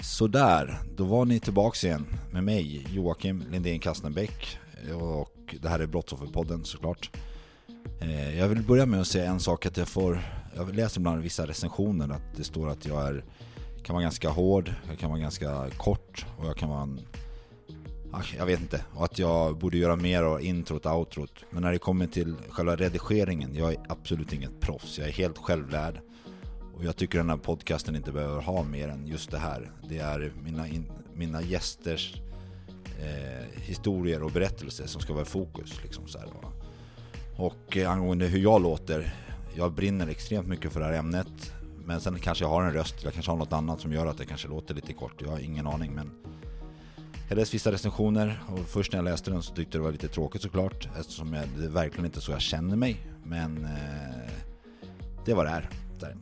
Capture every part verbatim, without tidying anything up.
Sådär, då var ni tillbaka igen med mig, Joakim Lindén Kastenberg. Och det här är Brottsofferpodden såklart. Jag vill börja med att säga en sak, att jag får... Jag läser bland vissa recensioner att det står att jag är, kan vara ganska hård, jag kan vara ganska kort och jag kan vara en, jag vet inte, och att jag borde göra mer av introt och outrot. Men när det kommer till själva redigeringen, jag är absolut inget proffs, jag är helt självlärd. Och jag tycker den här podcasten inte behöver ha mer än just det här. Det är mina, in, mina gästers eh, historier och berättelser som ska vara i fokus. Liksom, så här, va? Och eh, angående hur jag låter, jag brinner extremt mycket för det här ämnet. Men sen kanske jag har en röst, jag kanske har något annat som gör att det kanske låter lite kort. Jag har ingen aning, men jag läste vissa recensioner. Och först när jag läste den så tyckte jag det var lite tråkigt såklart. Eftersom jag, det är verkligen inte så jag känner mig. Men eh, det var det här. Där.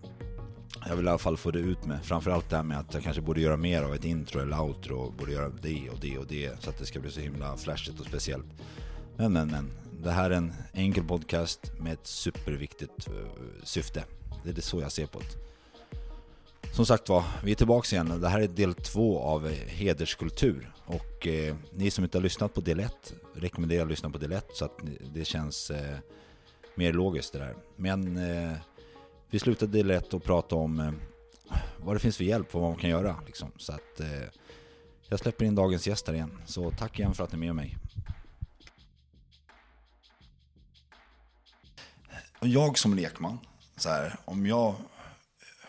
Jag vill i alla fall få det ut med. Framförallt det här med att jag kanske borde göra mer av ett intro eller outro. Och borde göra det och det och det. Så att det ska bli så himla flashigt och speciellt. Men, men, men. Det här är en enkel podcast med ett superviktigt syfte. Det är det så jag ser på det. Som sagt var, vi är tillbaka igen. Det här är del två av Hederskultur. Och eh, ni som inte har lyssnat på del ett, rekommenderar att lyssna på del ett. Så att det känns eh, mer logiskt det där. Men... Eh, Vi slutade lätt att prata om eh, vad det finns för hjälp och vad man kan göra. Liksom. Så att, eh, jag släpper in dagens gäster igen. Så tack igen för att ni är med mig. Jag som lekman, så här, om, jag,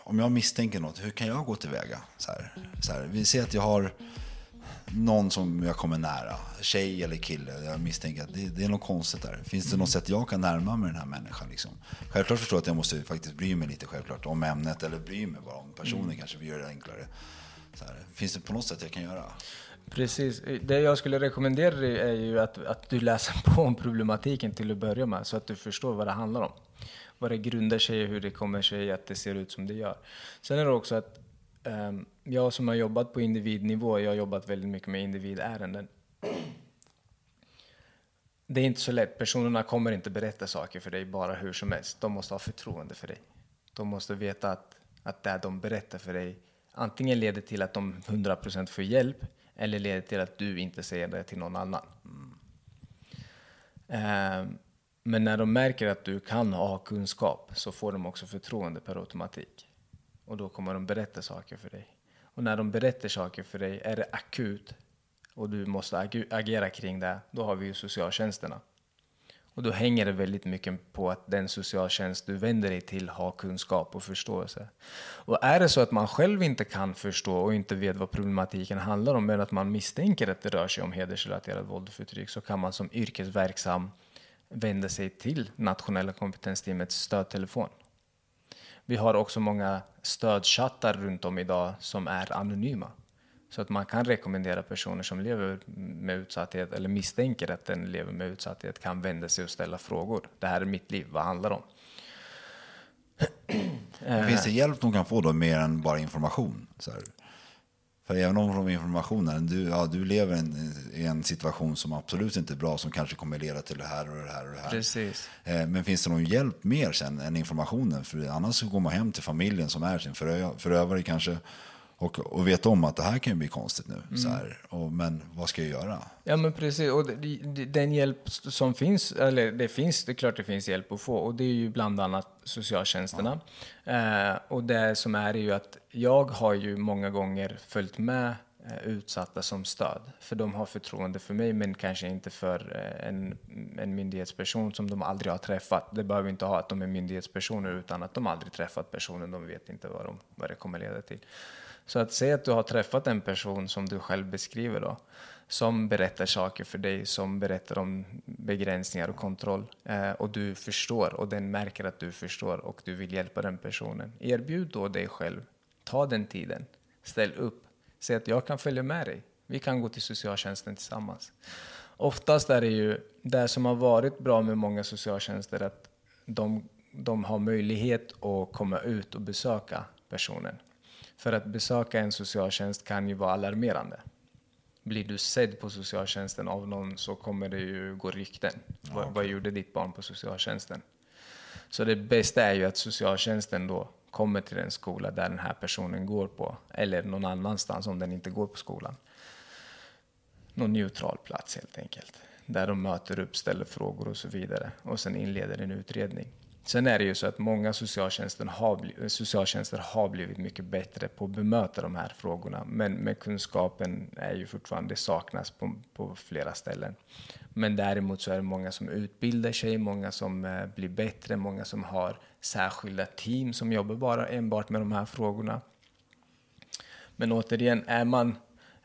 om jag misstänker något, hur kan jag gå tillväga? Så här, så här, vi ser att jag har någon som jag kommer nära, tjej eller kille, jag misstänker att det, det är något konstigt där. Finns det något sätt jag kan närma mig den här människan? Liksom? Självklart förstår jag att jag måste faktiskt bry mig lite självklart om ämnet, eller bry mig bara om personen, mm. kanske vi gör det enklare. Så här, finns det på något sätt jag kan göra? Precis, det jag skulle rekommendera dig är ju att, att du läser på om problematiken till att börja med, så att du förstår vad det handlar om. Vad det grundar sig, hur det kommer sig att det ser ut som det gör. Sen är det också att jag som har jobbat på individnivå, jag har jobbat väldigt mycket med individärenden. Det är inte så lätt. Personerna kommer inte berätta saker för dig bara hur som helst. De måste ha förtroende för dig. De måste veta att, att det de berättar för dig antingen leder till att de hundra procent får hjälp eller leder till att du inte säger det till någon annan. Mm. Men när de märker att du kan ha kunskap så får de också förtroende per automatik. Och då kommer de berätta saker för dig. Och när de berättar saker för dig, är det akut och du måste ag- agera kring det, då har vi ju socialtjänsterna. Och då hänger det väldigt mycket på att den socialtjänst du vänder dig till har kunskap och förståelse. Och är det så att man själv inte kan förstå och inte vet vad problematiken handlar om, eller att man misstänker att det rör sig om hedersrelaterat våld och förtryck, så kan man som yrkesverksam vända sig till Nationella kompetensteamets stödtelefon. Vi har också många stödchattar runt om idag som är anonyma. Så att man kan rekommendera personer som lever med utsatthet eller misstänker att den lever med utsatthet kan vända sig och ställa frågor. Det här är mitt liv, vad handlar det om? Finns det hjälp de kan få då mer än bara information? Så här. För även om de informationen, du, ja, du lever i en, i en situation som absolut inte är bra, som kanske kommer leda till det här och det här och det här. Precis. Eh, men finns det någon hjälp mer sen än informationen? För annars så går man hem till familjen som är sin förö- förövare kanske, Och, och vet om att det här kan ju bli konstigt nu. Mm. Så här. Och, men vad ska jag göra? Ja, men precis. Och den hjälp som finns, eller det finns, det är klart det finns hjälp att få. Och det är ju bland annat socialtjänsterna. Ja. Eh, och det som är är ju att jag har ju många gånger följt med utsatta som stöd. För de har förtroende för mig, men kanske inte för en, en myndighetsperson som de aldrig har träffat. Det behöver inte ha att de är myndighetspersoner, utan att de aldrig träffat personen. De vet inte vad, de, vad det kommer leda till. Så att säga att du har träffat en person som du själv beskriver då, som berättar saker för dig, som berättar om begränsningar och kontroll, eh, och du förstår, och den märker att du förstår och du vill hjälpa den personen. Erbjud då dig själv. Ta den tiden. Ställ upp. Säg att jag kan följa med dig. Vi kan gå till socialtjänsten tillsammans. Oftast är det ju det som har varit bra med många socialtjänster, att de, de har möjlighet att komma ut och besöka personen. För att besöka en socialtjänst kan ju vara alarmerande. Blir du sedd på socialtjänsten av någon, så kommer det ju gå rykten. Ja, okay. Vad, vad gjorde ditt barn på socialtjänsten? Så det bästa är ju att socialtjänsten då kommer till den skola där den här personen går på. Eller någon annanstans om den inte går på skolan. Någon neutral plats helt enkelt. Där de möter upp, ställer frågor och så vidare. Och sen inleder en utredning. Sen är det ju så att många socialtjänster har, socialtjänster har blivit mycket bättre på att bemöta de här frågorna. Men med kunskapen är ju fortfarande, det saknas på, på flera ställen. Men däremot så är det många som utbildar sig, många som blir bättre, många som har särskilda team som jobbar bara enbart med de här frågorna. Men återigen, är man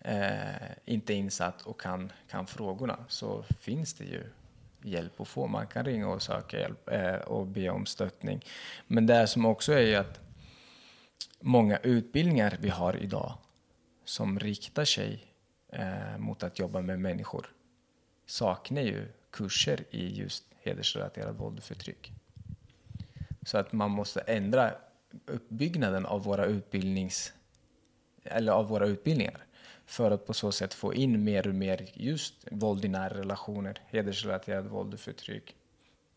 eh, inte insatt och kan, kan frågorna, så finns det ju hjälp att få. Man kan ringa och söka hjälp eh, och be om stöttning. Men det som också är att många utbildningar vi har idag som riktar sig eh, mot att jobba med människor saknar ju kurser i just hedersrelaterat våld och förtryck. Så att man måste ändra uppbyggnaden av våra utbildnings eller av våra utbildningar. För att på så sätt få in mer och mer just våld i nära relationer, hedersrelaterad våld och förtryck,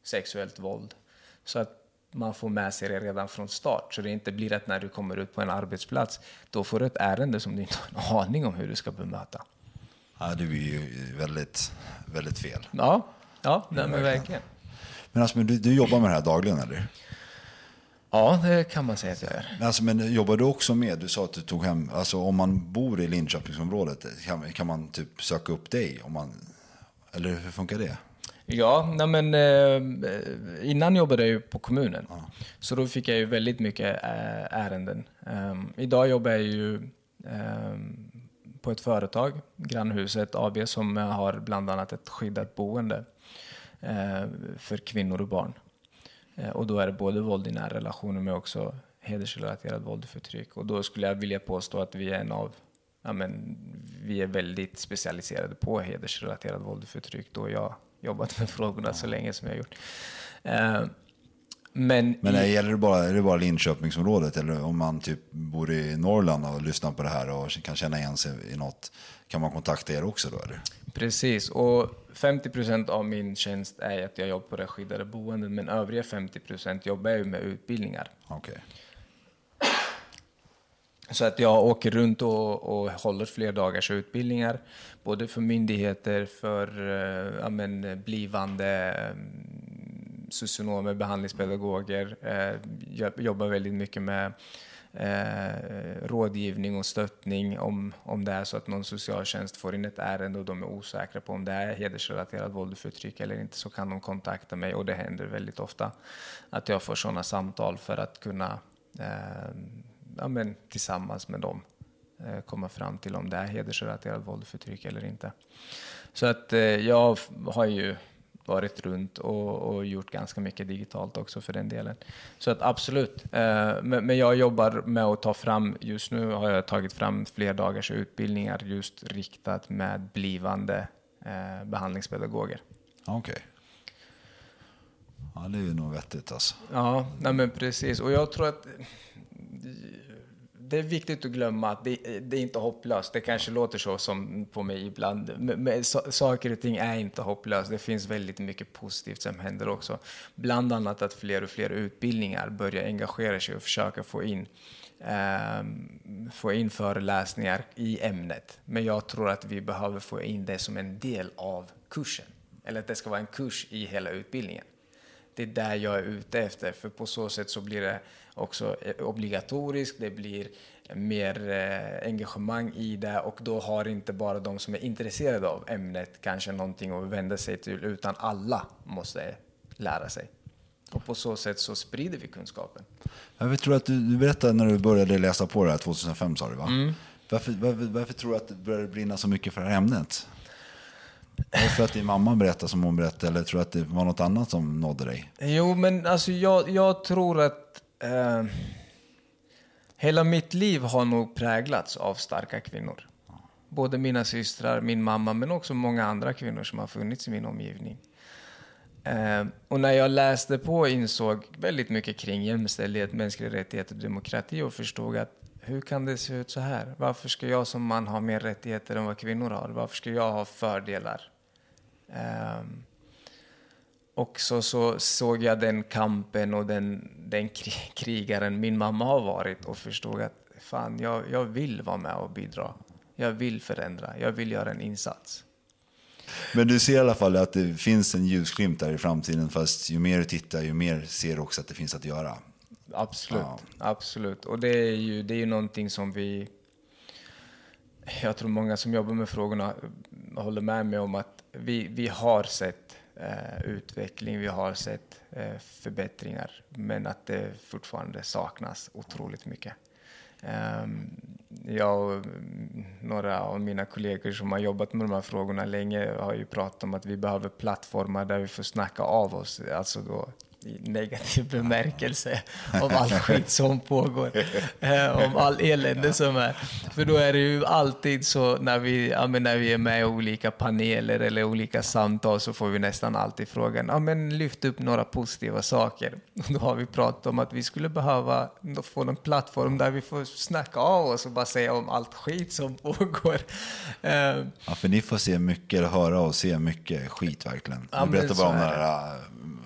sexuellt våld. Så att man får med sig det redan från start. Så det inte blir att när du kommer ut på en arbetsplats, då får du ett ärende som du inte har en aning om hur du ska bemöta. Ja, det blir ju väldigt, väldigt fel. Ja, ja nej, men verkligen. Men alltså, du, du jobbar med det här dagligen, eller? Ja, det kan man säga att jag gör. Alltså, men jobbar du också med, du sa att du tog hem, alltså om man bor i Linköpingsområdet, kan, kan man typ söka upp dig? Om man, eller hur funkar det? Ja, nej men eh, innan jobbade jag ju på kommunen. Ah. Så då fick jag ju väldigt mycket eh, ärenden. Um, idag jobbar jag ju um, på ett företag, Grannhuset A B, som har bland annat ett skyddat boende eh, för kvinnor och barn. Och då är det både våld i nära relationer, men också hedersrelaterad våld och förtryck. Och då skulle jag vilja påstå att vi är en av, ja men, vi är väldigt specialiserade på hedersrelaterad våld och förtryck, då jag jobbat med frågorna så länge som jag har gjort. Uh, men men i, gäller det bara, är det bara Linköpingsområdet, eller om man typ bor i Norrland och lyssnar på det här och kan känna igen sig i något, kan man kontakta er också då, eller? Precis, och femtio procent av min tjänst är att jag jobbar på det skyddade boendet, men övriga femtio procent jobbar jag med utbildningar. Okay. Så att jag åker runt och, och håller fler dagars utbildningar, både för myndigheter, för eh, ja, men, blivande eh, socionomer, behandlingspedagoger. Eh, jag jobbar väldigt mycket med Eh, rådgivning och stöttning om, om det är så att någon socialtjänst får in ett ärende och de är osäkra på om det är hedersrelaterat våld och förtryck eller inte, så kan de kontakta mig, och det händer väldigt ofta att jag får sådana samtal för att kunna eh, ja, men, tillsammans med dem eh, komma fram till om det är hedersrelaterat våld och förtryck eller inte. Så att eh, jag har ju varit runt och, och gjort ganska mycket digitalt också för den delen. Så att absolut. Eh, men, men jag jobbar med att ta fram, just nu har jag tagit fram fler dagars utbildningar just riktat med blivande eh, behandlingspedagoger. Okej. Okay. Ja, det är ju nog vettigt alltså. Ja, nej men precis. Och jag tror att det är viktigt att glömma att det, det är inte hopplöst. Det kanske låter så som på mig ibland. Men, men, so- saker och ting är inte hopplöst. Det finns väldigt mycket positivt som händer också. Bland annat att fler och fler utbildningar börjar engagera sig och försöka få in, eh, få in föreläsningar i ämnet. Men jag tror att vi behöver få in det som en del av kursen. Eller att det ska vara en kurs i hela utbildningen. Det är där jag är ute efter. För på så sätt så blir det också obligatoriskt. Det blir mer eh, engagemang i det. Och då har inte bara de som är intresserade av ämnet kanske någonting att vända sig till. Utan alla måste lära sig. Och på så sätt så sprider vi kunskapen. Jag tror att du, du berättade när du började läsa på det här tjugohundrafem, sa du, va? Mm. Varför, varför, varför tror du att du började brinna så mycket för det här ämnet? För att din mamma berättade som hon berättade, eller tror att det var något annat som nådde dig? Jo, men alltså jag, jag tror att eh, hela mitt liv har nog präglats av starka kvinnor. Både mina systrar, min mamma, men också många andra kvinnor som har funnits i min omgivning. Eh, och när jag läste på insåg väldigt mycket kring jämställdhet, mänskliga rättigheter och demokrati och förstod att hur kan det se ut så här? Varför ska jag som man ha mer rättigheter än vad kvinnor har? Varför ska jag ha fördelar? Um, och så, så såg jag den kampen och den, den krigaren min mamma har varit och förstod att fan, jag, jag vill vara med och bidra. Jag vill förändra. Jag vill göra en insats. Men du ser i alla fall att det finns en ljusglimt där i framtiden, fast ju mer du tittar, ju mer ser du också att det finns att göra. Absolut, ja. absolut. Och det är ju det är ju någonting som vi, jag tror många som jobbar med frågorna håller med mig om, att vi, vi har sett eh, utveckling, vi har sett eh, förbättringar, men att det fortfarande saknas otroligt mycket. Eh, jag och några av mina kollegor som har jobbat med de här frågorna länge har ju pratat om att vi behöver plattformar där vi får snacka av oss, alltså då i negativ bemärkelse om all skit som pågår, om all elände som är. För då är det ju alltid så när vi, ja, men när vi är med i olika paneler eller olika samtal, så får vi nästan alltid frågan, ja, men lyft upp några positiva saker. Och då har vi pratat om att vi skulle behöva få en plattform där vi får snacka av oss och bara säga om allt skit som pågår. Ja, för ni får se mycket, höra och se mycket skit verkligen. Ja, du berättar bara om den här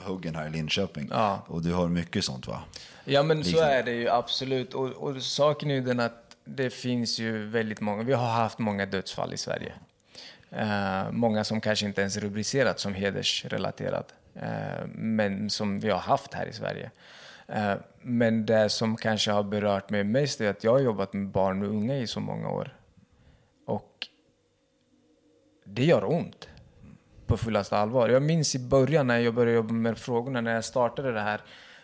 huggen här i Linköping, ja. Och du har mycket sånt, va? Ja, men liksom. Så är det ju absolut, och, och saken är ju den att det finns ju väldigt många, vi har haft många dödsfall i Sverige, eh, många som kanske inte ens rubricerat som hedersrelaterat, eh, men som vi har haft här i Sverige. eh, men det som kanske har berört mig mest är att jag har jobbat med barn och unga i så många år, och det gör ont på fullaste allvar. Jag minns i början när jag började jobba med frågorna, när jag startade det här,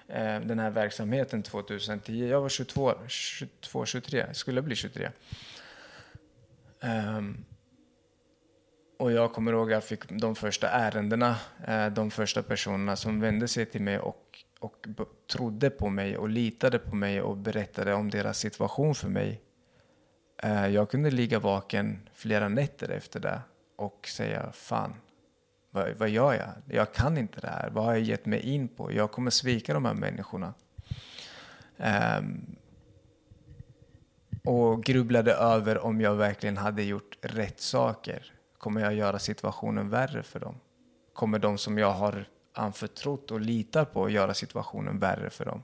eh, den här verksamheten tjugohundratio. Jag var tjugotvå, tjugotvå, tjugotre, skulle bli tjugotre. Um, och jag kommer ihåg att jag fick de första ärendena, eh, de första personerna som vände sig till mig och, och b- trodde på mig och litade på mig och berättade om deras situation för mig. Eh, jag kunde ligga vaken flera nätter efter det och säga, fan, vad gör jag? Jag kan inte det här. Vad har jag gett mig in på? Jag kommer svika de här människorna. Um, och grubblade över om jag verkligen hade gjort rätt saker. Kommer jag göra situationen värre för dem? Kommer de som jag har anförtrott och litar på göra situationen värre för dem?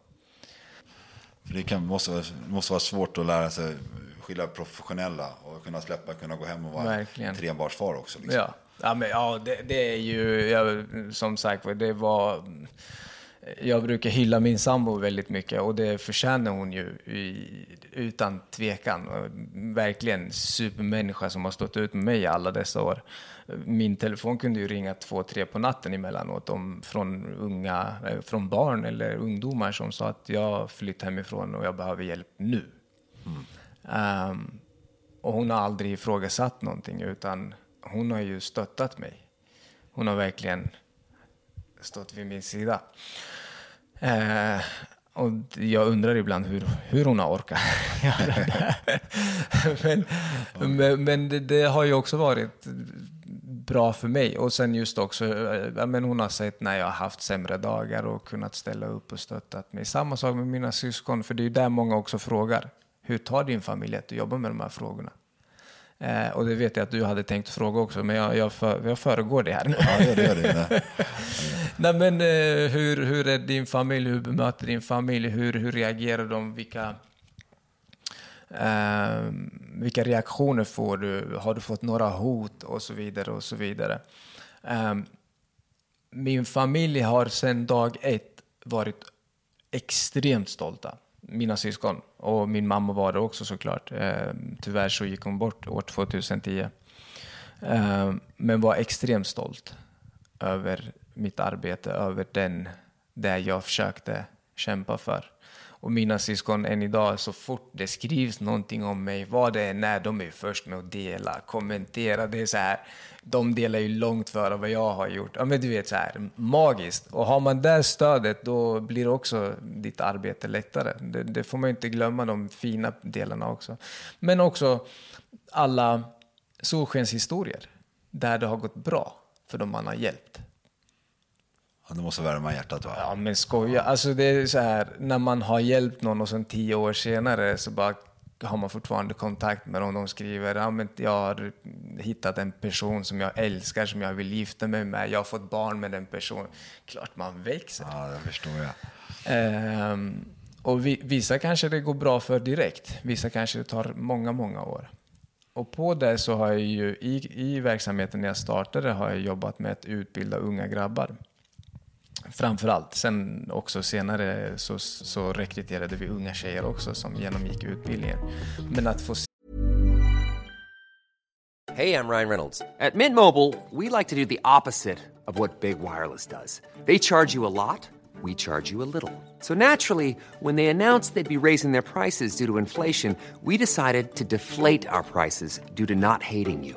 Det kan, måste, måste vara svårt att lära sig skilja professionella och kunna släppa, kunna gå hem och vara verkligen trebarnsfar också. Liksom. Ja. Ja, men, ja det, det är ju, jag, som sagt, det var, jag brukar hylla min sambo väldigt mycket, och det förtjänar hon ju i, utan tvekan. Verkligen supermänniska som har stått ut med mig alla dessa år. Min telefon kunde ju ringa två, tre på natten emellanåt om, från, unga, från barn eller ungdomar som sa att jag flyttar hemifrån och jag behöver hjälp nu. Mm. Um, och hon har aldrig ifrågasatt någonting, utan hon har ju stöttat mig. Hon har verkligen stått vid min sida. Eh, och jag undrar ibland hur, hur hon har orkat göra det. Men, men, men det, det har ju också varit bra för mig. Och sen just också, men hon har sett när jag har haft sämre dagar och kunnat ställa upp och stöttat mig. Samma sak med mina syskon, för det är ju där många också frågar. Hur tar din familj att du jobbar med de här frågorna? Eh, och det vet jag att du hade tänkt fråga också, men jag, jag, för, jag föregår det här. Ja, gör det, gör det. Nej. Nej, men eh, hur, hur är din familj? Hur bemöter din familj? Hur, hur reagerar de? Vilka, eh, vilka reaktioner får du? Har du fått några hot? Och så vidare, och så vidare. Eh, min familj har sedan dag ett varit extremt stolta. Mina syskon och min mamma var det också såklart. Eh, tyvärr så gick hon bort år tjugohundratio. Eh, men var extremt stolt över mitt arbete, över den där jag försökte kämpa för. Och mina syskon än idag, så fort det skrivs någonting om mig, vad det är, när de är först med att dela, kommentera, det är så här, de delar ju långt före vad jag har gjort. Ja, men du vet, så här, magiskt. Och har man det stödet, då blir också ditt arbete lättare. Det, det får man inte glömma, de fina delarna också. Men också alla solskenshistorier där det har gått bra för de man har hjälpt. Ja, det måste värma hjärtat, va? Ja, men skoja. Alltså det är så här, när man har hjälpt någon och sen tio år senare så bara har man fortfarande kontakt med dem. De skriver, ja, men jag har hittat en person som jag älskar, som jag vill gifta mig med. Jag har fått barn med den personen. Klart man växer. Ja, det förstår jag. Ehm, och vi, vissa kanske det går bra för direkt. Vissa kanske det tar många, många år. Och på det så har jag ju i, i verksamheten när jag startade har jag jobbat med att utbilda unga grabbar. Framförallt. Sen också senare så, så rekryterade vi unga tjejer också som genomgick utbildningen. Men att få... Hey, I'm Ryan Reynolds. At Mint Mobile, we like to do the opposite of what Big Wireless does. They charge you a lot, we charge you a little. So naturally, when they announced they'd be raising their prices due to inflation, we decided to deflate our prices due to not hating you.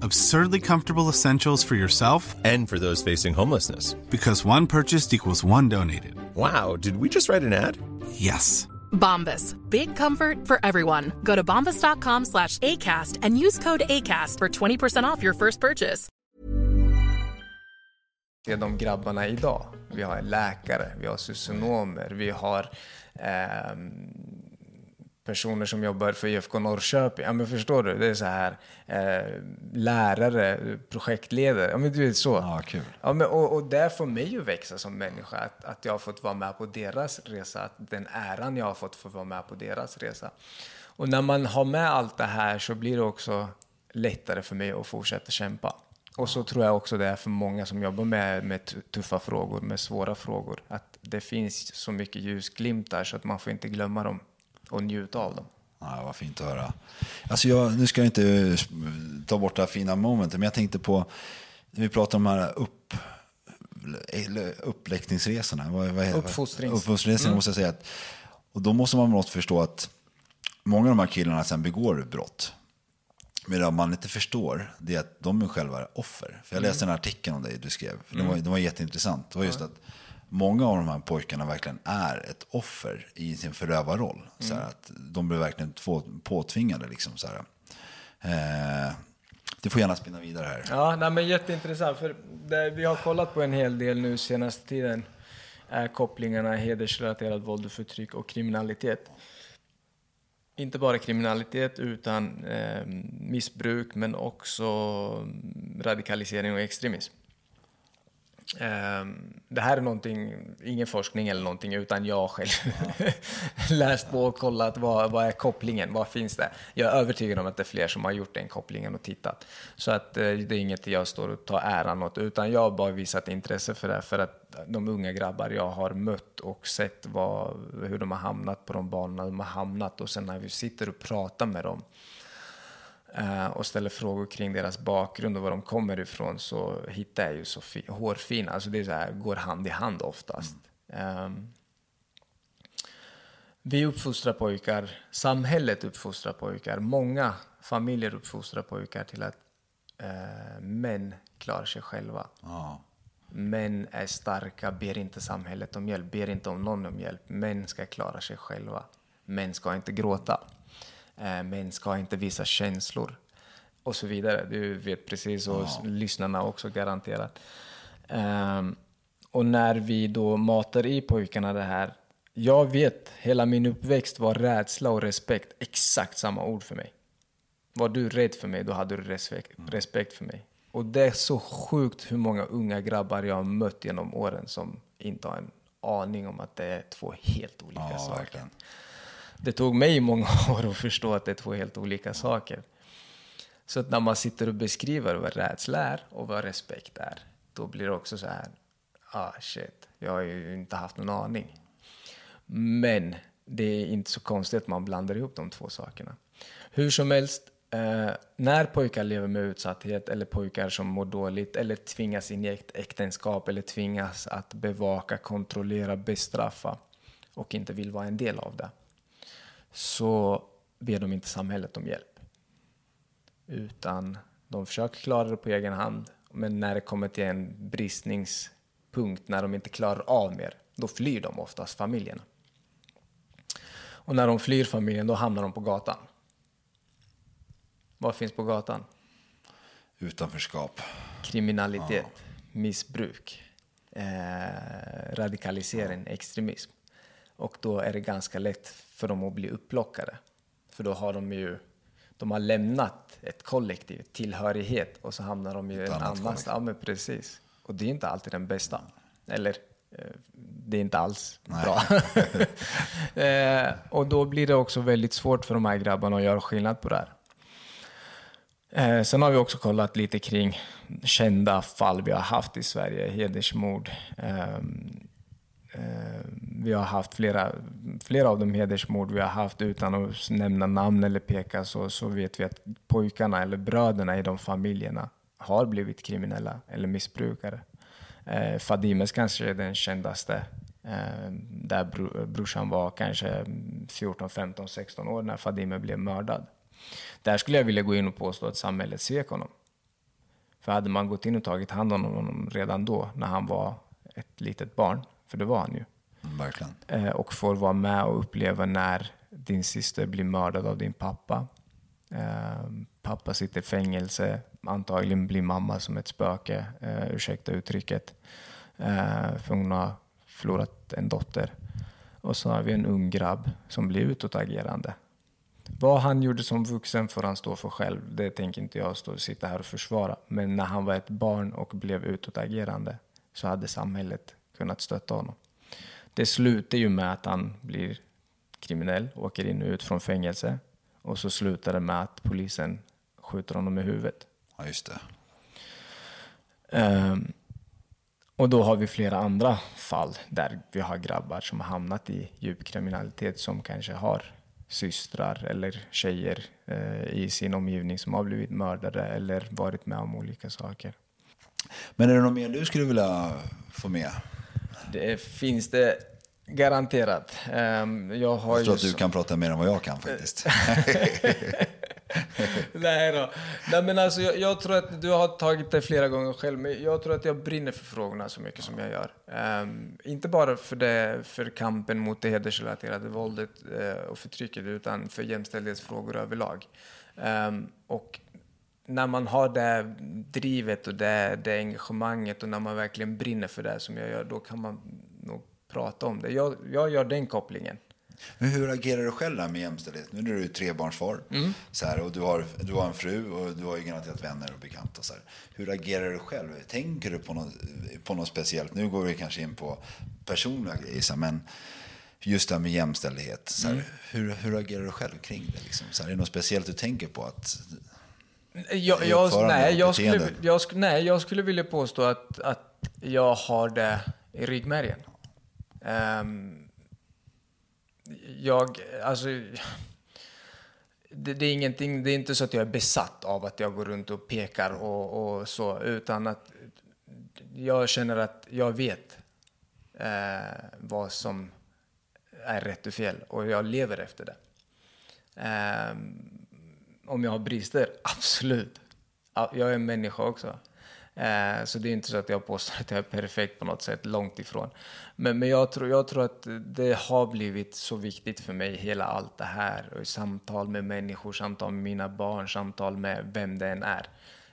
Absurdly comfortable essentials for yourself and for those facing homelessness. Because one purchased equals one donated. Wow, did we just write an ad? Yes. Bombas. Big comfort for everyone. Go to bombas.com slash ACAST and use code ACAST for twenty percent off your first purchase. Det är de grabbarna idag. Vi har läkare, vi har socionomer, vi har... Um, personer som jobbar för I F K Norrköping. Ja, men förstår du, det är så här eh, lärare, projektledare. Ja, men du vet så. Ja, kul. Ja, men, och, och där får mig ju växa som människa att, att jag har fått vara med på deras resa, att den äran jag har fått för att vara med på deras resa. Och när man har med allt det här så blir det också lättare för mig att fortsätta kämpa. Och så tror jag också det är för många som jobbar med, med tuffa frågor, med svåra frågor, att det finns så mycket ljusglimtar så att man får inte glömma dem. Och njuta av dem. Ja, vad fint att höra. Alltså jag, nu ska jag inte ta bort det här fina momentet, men jag tänkte på, när vi pratade om de här upp, uppläckningsresorna. Vad, vad Uppfostrings. Uppfostringsresorna mm. måste jag säga. Att, och då måste man måste förstå att många av de här killarna sen begår brott. Men det man inte förstår, det är att de är själva offer. För jag läste mm. en artikel om dig du skrev. För mm. det, var, det var jätteintressant. Det var just mm. att många av de här pojkarna verkligen är ett offer i sin förövarroll. Så här, att de blir verkligen två, påtvingade. Liksom, så här. Eh, det får gärna spinna vidare här. Ja, nej, men jätteintressant. För det, vi har kollat på en hel del nu senaste tiden. Är kopplingarna hedersrelaterat våld och förtryck och kriminalitet. Inte bara kriminalitet utan eh, missbruk, men också radikalisering och extremism. Det här är någonting, ingen forskning eller någonting, utan jag själv läst på och kollat vad, vad är kopplingen, vad finns det. Jag är övertygad om att det är fler som har gjort den kopplingen och tittat, så att det är inget jag står och tar äran åt, utan jag har bara visat intresse för det, för att de unga grabbar jag har mött och sett vad, hur de har hamnat på de banorna de har hamnat, och sen när vi sitter och pratar med dem och ställer frågor kring deras bakgrund och var de kommer ifrån, så hittar jag ju så fi- hårfina. Alltså det är så här, går hand i hand oftast. Mm. Um, Vi uppfostrar pojkar, samhället uppfostrar pojkar, många familjer uppfostrar pojkar till att eh, män klarar sig själva. Ja. Män är starka, ber inte samhället om hjälp, ber inte om någon om hjälp. Män ska klara sig själva. Män ska inte gråta. Eh, män ska inte visa känslor. Och så vidare. Du vet precis, och ja. lyssnarna också garanterat. Um, och när vi då matar i pojkarna det här. Jag vet, hela min uppväxt var rädsla och respekt. Exakt samma ord för mig. Var du rädd för mig, då hade du respekt, mm. respekt för mig. Och det är så sjukt hur många unga grabbar jag har mött genom åren som inte har en aning om att det är två helt olika ja, saker. Verkligen. Det tog mig många år att förstå att det är två helt olika saker. Så att när man sitter och beskriver vad rädsla är och vad respekt är, då blir det också så här, ah shit, jag har ju inte haft någon aning. Men det är inte så konstigt att man blandar ihop de två sakerna. Hur som helst, eh, när pojkar lever med utsatthet eller pojkar som mår dåligt eller tvingas in i äktenskap eller tvingas att bevaka, kontrollera, bestraffa och inte vill vara en del av det, så ber de inte samhället om hjälp. Utan de försöker klara det på egen hand. Men när det kommer till en bristningspunkt, när de inte klarar av mer, då flyr de oftast familjerna. Och när de flyr familjen, då hamnar de på gatan. Vad finns på gatan? Utanförskap. Kriminalitet, ja. Missbruk, eh, radikalisering, extremism. Och då är det ganska lätt för dem att bli upplockade. För då har de ju... De har lämnat ett kollektiv, tillhörighet, och så hamnar de i en annan stamme, precis. Och det är inte alltid den bästa. Eller, det är inte alls Nej. bra. eh, och då blir det också väldigt svårt för de här grabbarna att göra skillnad på det här. Eh, sen har vi också kollat lite kring kända fall vi har haft i Sverige. Hedersmord. Eh, eh, vi har haft flera... Flera av de hedersmord vi har haft, utan att nämna namn eller peka, så, så vet vi att pojkarna eller bröderna i de familjerna har blivit kriminella eller missbrukare. Eh, Fadimes kanske är den kändaste. Eh, där bro, brorsan var kanske fjorton, femton, sexton år när Fadime blev mördad. Där skulle jag vilja gå in och påstå att samhället svek honom. För hade man gått in och tagit hand om honom redan då när han var ett litet barn, för det var han ju. Verkligen. Och får vara med och uppleva när din syster blir mördad av din pappa. Eh, pappa sitter i fängelse. Antagligen blir mamma som ett spöke. Eh, ursäkta uttrycket. Eh, för hon har förlorat en dotter. Och så har vi en ung grabb som blir utåtagerande. Vad han gjorde som vuxen får han stå för själv. Det tänker inte jag stå och sitta här och försvara. Men när han var ett barn och blev utåtagerande, så hade samhället kunnat stötta honom. Det slutar ju med att han blir kriminell, åker in och ut från fängelse. Och så slutar det med att polisen skjuter honom i huvudet. Ja, just det. Um, och då har vi flera andra fall där vi har grabbar som har hamnat i djup kriminalitet, som kanske har systrar eller tjejer eh, i sin omgivning som har blivit mördade eller varit med om olika saker. Men är det något mer du skulle vilja få med? Det finns det garanterat. Jag, har jag tror att du så... kan prata mer än vad jag kan faktiskt. Nej då. Nej, men alltså, jag, jag tror att du har tagit det flera gånger själv. Men jag tror att jag brinner för frågorna så mycket som jag gör. Um, inte bara för, det, för kampen mot det hedersrelaterade våldet uh, och förtrycket, utan för jämställdhetsfrågor överlag. Um, och när man har det drivet och det, det engagemanget, och när man verkligen brinner för det som jag gör, då kan man nog prata om det. Jag, jag gör den kopplingen. Men hur agerar du själv där med jämställdhet? Nu är du trebarnsfar mm. så här, och du har, du har en fru, och du har ju garanterat vänner och bekanta. Så här. Hur agerar du själv? Tänker du på något, på något speciellt? Nu går vi kanske in på personliga grejer, men just det här med jämställdhet. Så här, mm. hur, hur agerar du själv kring det? Liksom? Så här, är det något speciellt du tänker på att... Jag, jag, nej, jag skulle, jag, nej, jag skulle vilja påstå att, att jag har det i ryggmärgen. Um, jag, alltså, det, det är ingenting, det är inte så att jag är besatt av att jag går runt och pekar och, och så, utan att jag känner att jag vet uh, vad som är rätt och fel. Och jag lever efter det. Um, om jag har brister, absolut. Jag är en människa också. Så det är inte så att jag påstår att jag är perfekt på något sätt, långt ifrån. Men, men jag, tror, jag tror att det har blivit så viktigt för mig, hela allt det här. Och samtal med människor, samtal med mina barn, samtal med vem det än är.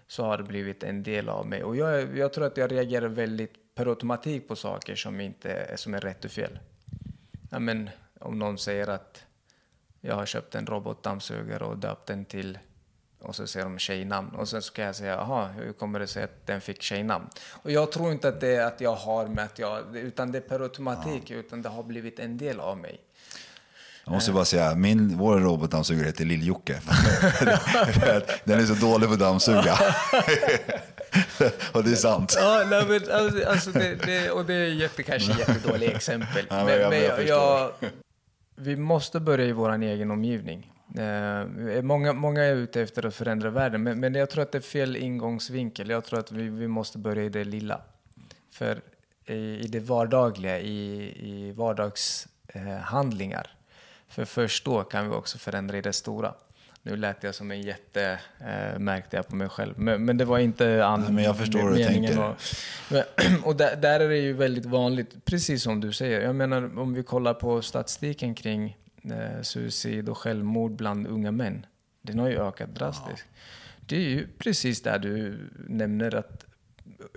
Så har det blivit en del av mig. Och jag, jag tror att jag reagerar väldigt per automatik på saker som, inte, som är rätt och fel. Ja, men, om någon säger att jag har köpt en robotdammsugare och döpt den till... Och så ser de tjejnamn. Och sen ska jag säga, aha, hur kommer det sig att den fick tjejnamn? Och jag tror inte att det är att jag har med att jag... Utan det är per automatik, ja. Utan det har blivit en del av mig. Jag måste bara säga, min, vår robotdammsugare heter Lill-Jocke. Den är så dålig på dammsuga. Och det är sant. Ja, nej, men, alltså, det, det, och det är jätte, kanske jättedåliga exempel. Ja, men, men, jag, men jag, jag, vi måste börja i vår egen omgivning. Eh, många, många är ute efter att förändra världen, men, men jag tror att det är fel ingångsvinkel. Jag tror att vi, vi måste börja i det lilla. För i, i det vardagliga, i, i vardagshandlingar, eh, för först då kan vi också förändra i det stora. Nu lät jag som en jätte, eh, märkte jag på mig själv. Men, men det var inte an- Nej, men jag förstår hur du tänker. Och, men, och där, där är det ju väldigt vanligt, precis som du säger. Jag menar, om vi kollar på statistiken kring suicid och självmord bland unga män. Den har ju ökat drastiskt. Ja. Det är ju precis där du nämner att,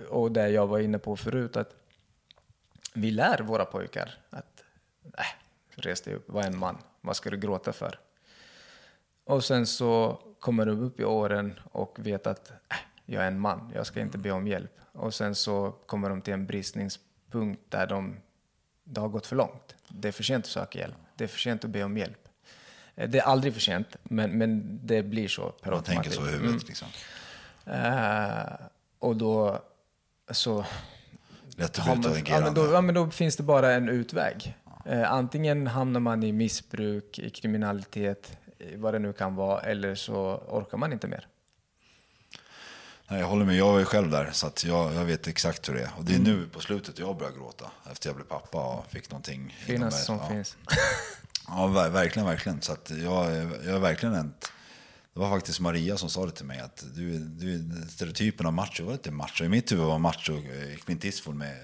och där jag var inne på förut, att vi lär våra pojkar att nej, res dig upp, var en man. Vad ska du gråta för? Och sen så kommer de upp i åren och vet att nej, jag är en man, jag ska inte be om hjälp. Och sen så kommer de till en bristningspunkt där de det har gått för långt. Det är för sent att söka hjälp. Det är för sent att be om hjälp. Det är aldrig för sent, men, men det blir så. Per man tänker så i huvudet. Mm. Liksom. Uh, och då så... Lätt att man, ja, men då, ja, men då finns det bara en utväg. Uh, antingen hamnar man i missbruk, i kriminalitet, vad det nu kan vara, eller så orkar man inte mer. Nej, jag håller med, jag är själv där så att jag, jag vet exakt hur det är. Och det är nu på slutet jag börjar gråta efter jag blev pappa och fick någonting. Finnas som ja. finns. Ja, verkligen, verkligen. Så att jag, jag är verkligen en... Det var faktiskt Maria som sa det till mig att du, du stereotypen av macho var inte macho. I mitt huvud var macho Clint Eastwood med,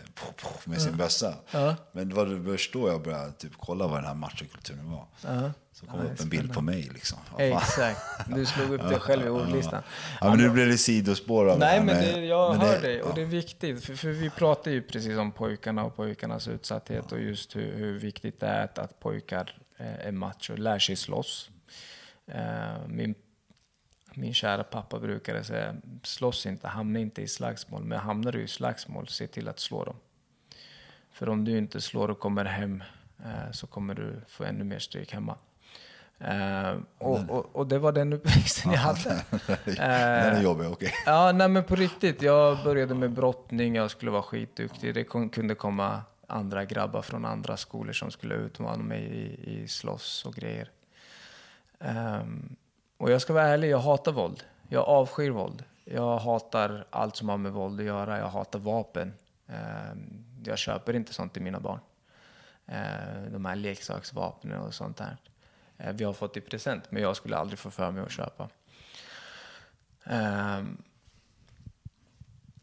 med sin bössa. Uh-huh. Men det var det först då jag började typ kolla vad den här machokulturen var. Uh-huh. Så kom ah, upp en spännande bild på mig liksom. Exakt, du slog upp dig själv i ordlistan. Ja, men nu blir det sidospår av. Nej, men det, jag men hör det, dig och ja. Det är viktigt. För, för vi pratar ju precis om pojkarna och pojkarnas utsatthet, ja. Och just hur, hur viktigt det är att, att pojkar eh, är macho, lär sig slåss. Eh, min Min kära pappa brukade säga, slåss inte, hamna inte i slagsmål. Men hamnar du i slagsmål, se till att slå dem. För om du inte slår och kommer hem eh, så kommer du få ännu mer stryk hemma. Eh, och, och, och det var den uppväxten jag hade. Den är jobbig, okej. Ja, nej, men på riktigt. Jag började med brottning, jag skulle vara skitduktig. Det kunde komma andra grabbar från andra skolor som skulle utmana mig i, i slåss och grejer. Eh, Och jag ska vara ärlig, jag hatar våld. Jag avskyr våld. Jag hatar allt som har med våld att göra. Jag hatar vapen. Jag köper inte sånt till mina barn. De här leksaksvapnen och sånt där. Vi har fått i present, men jag skulle aldrig få för mig att köpa.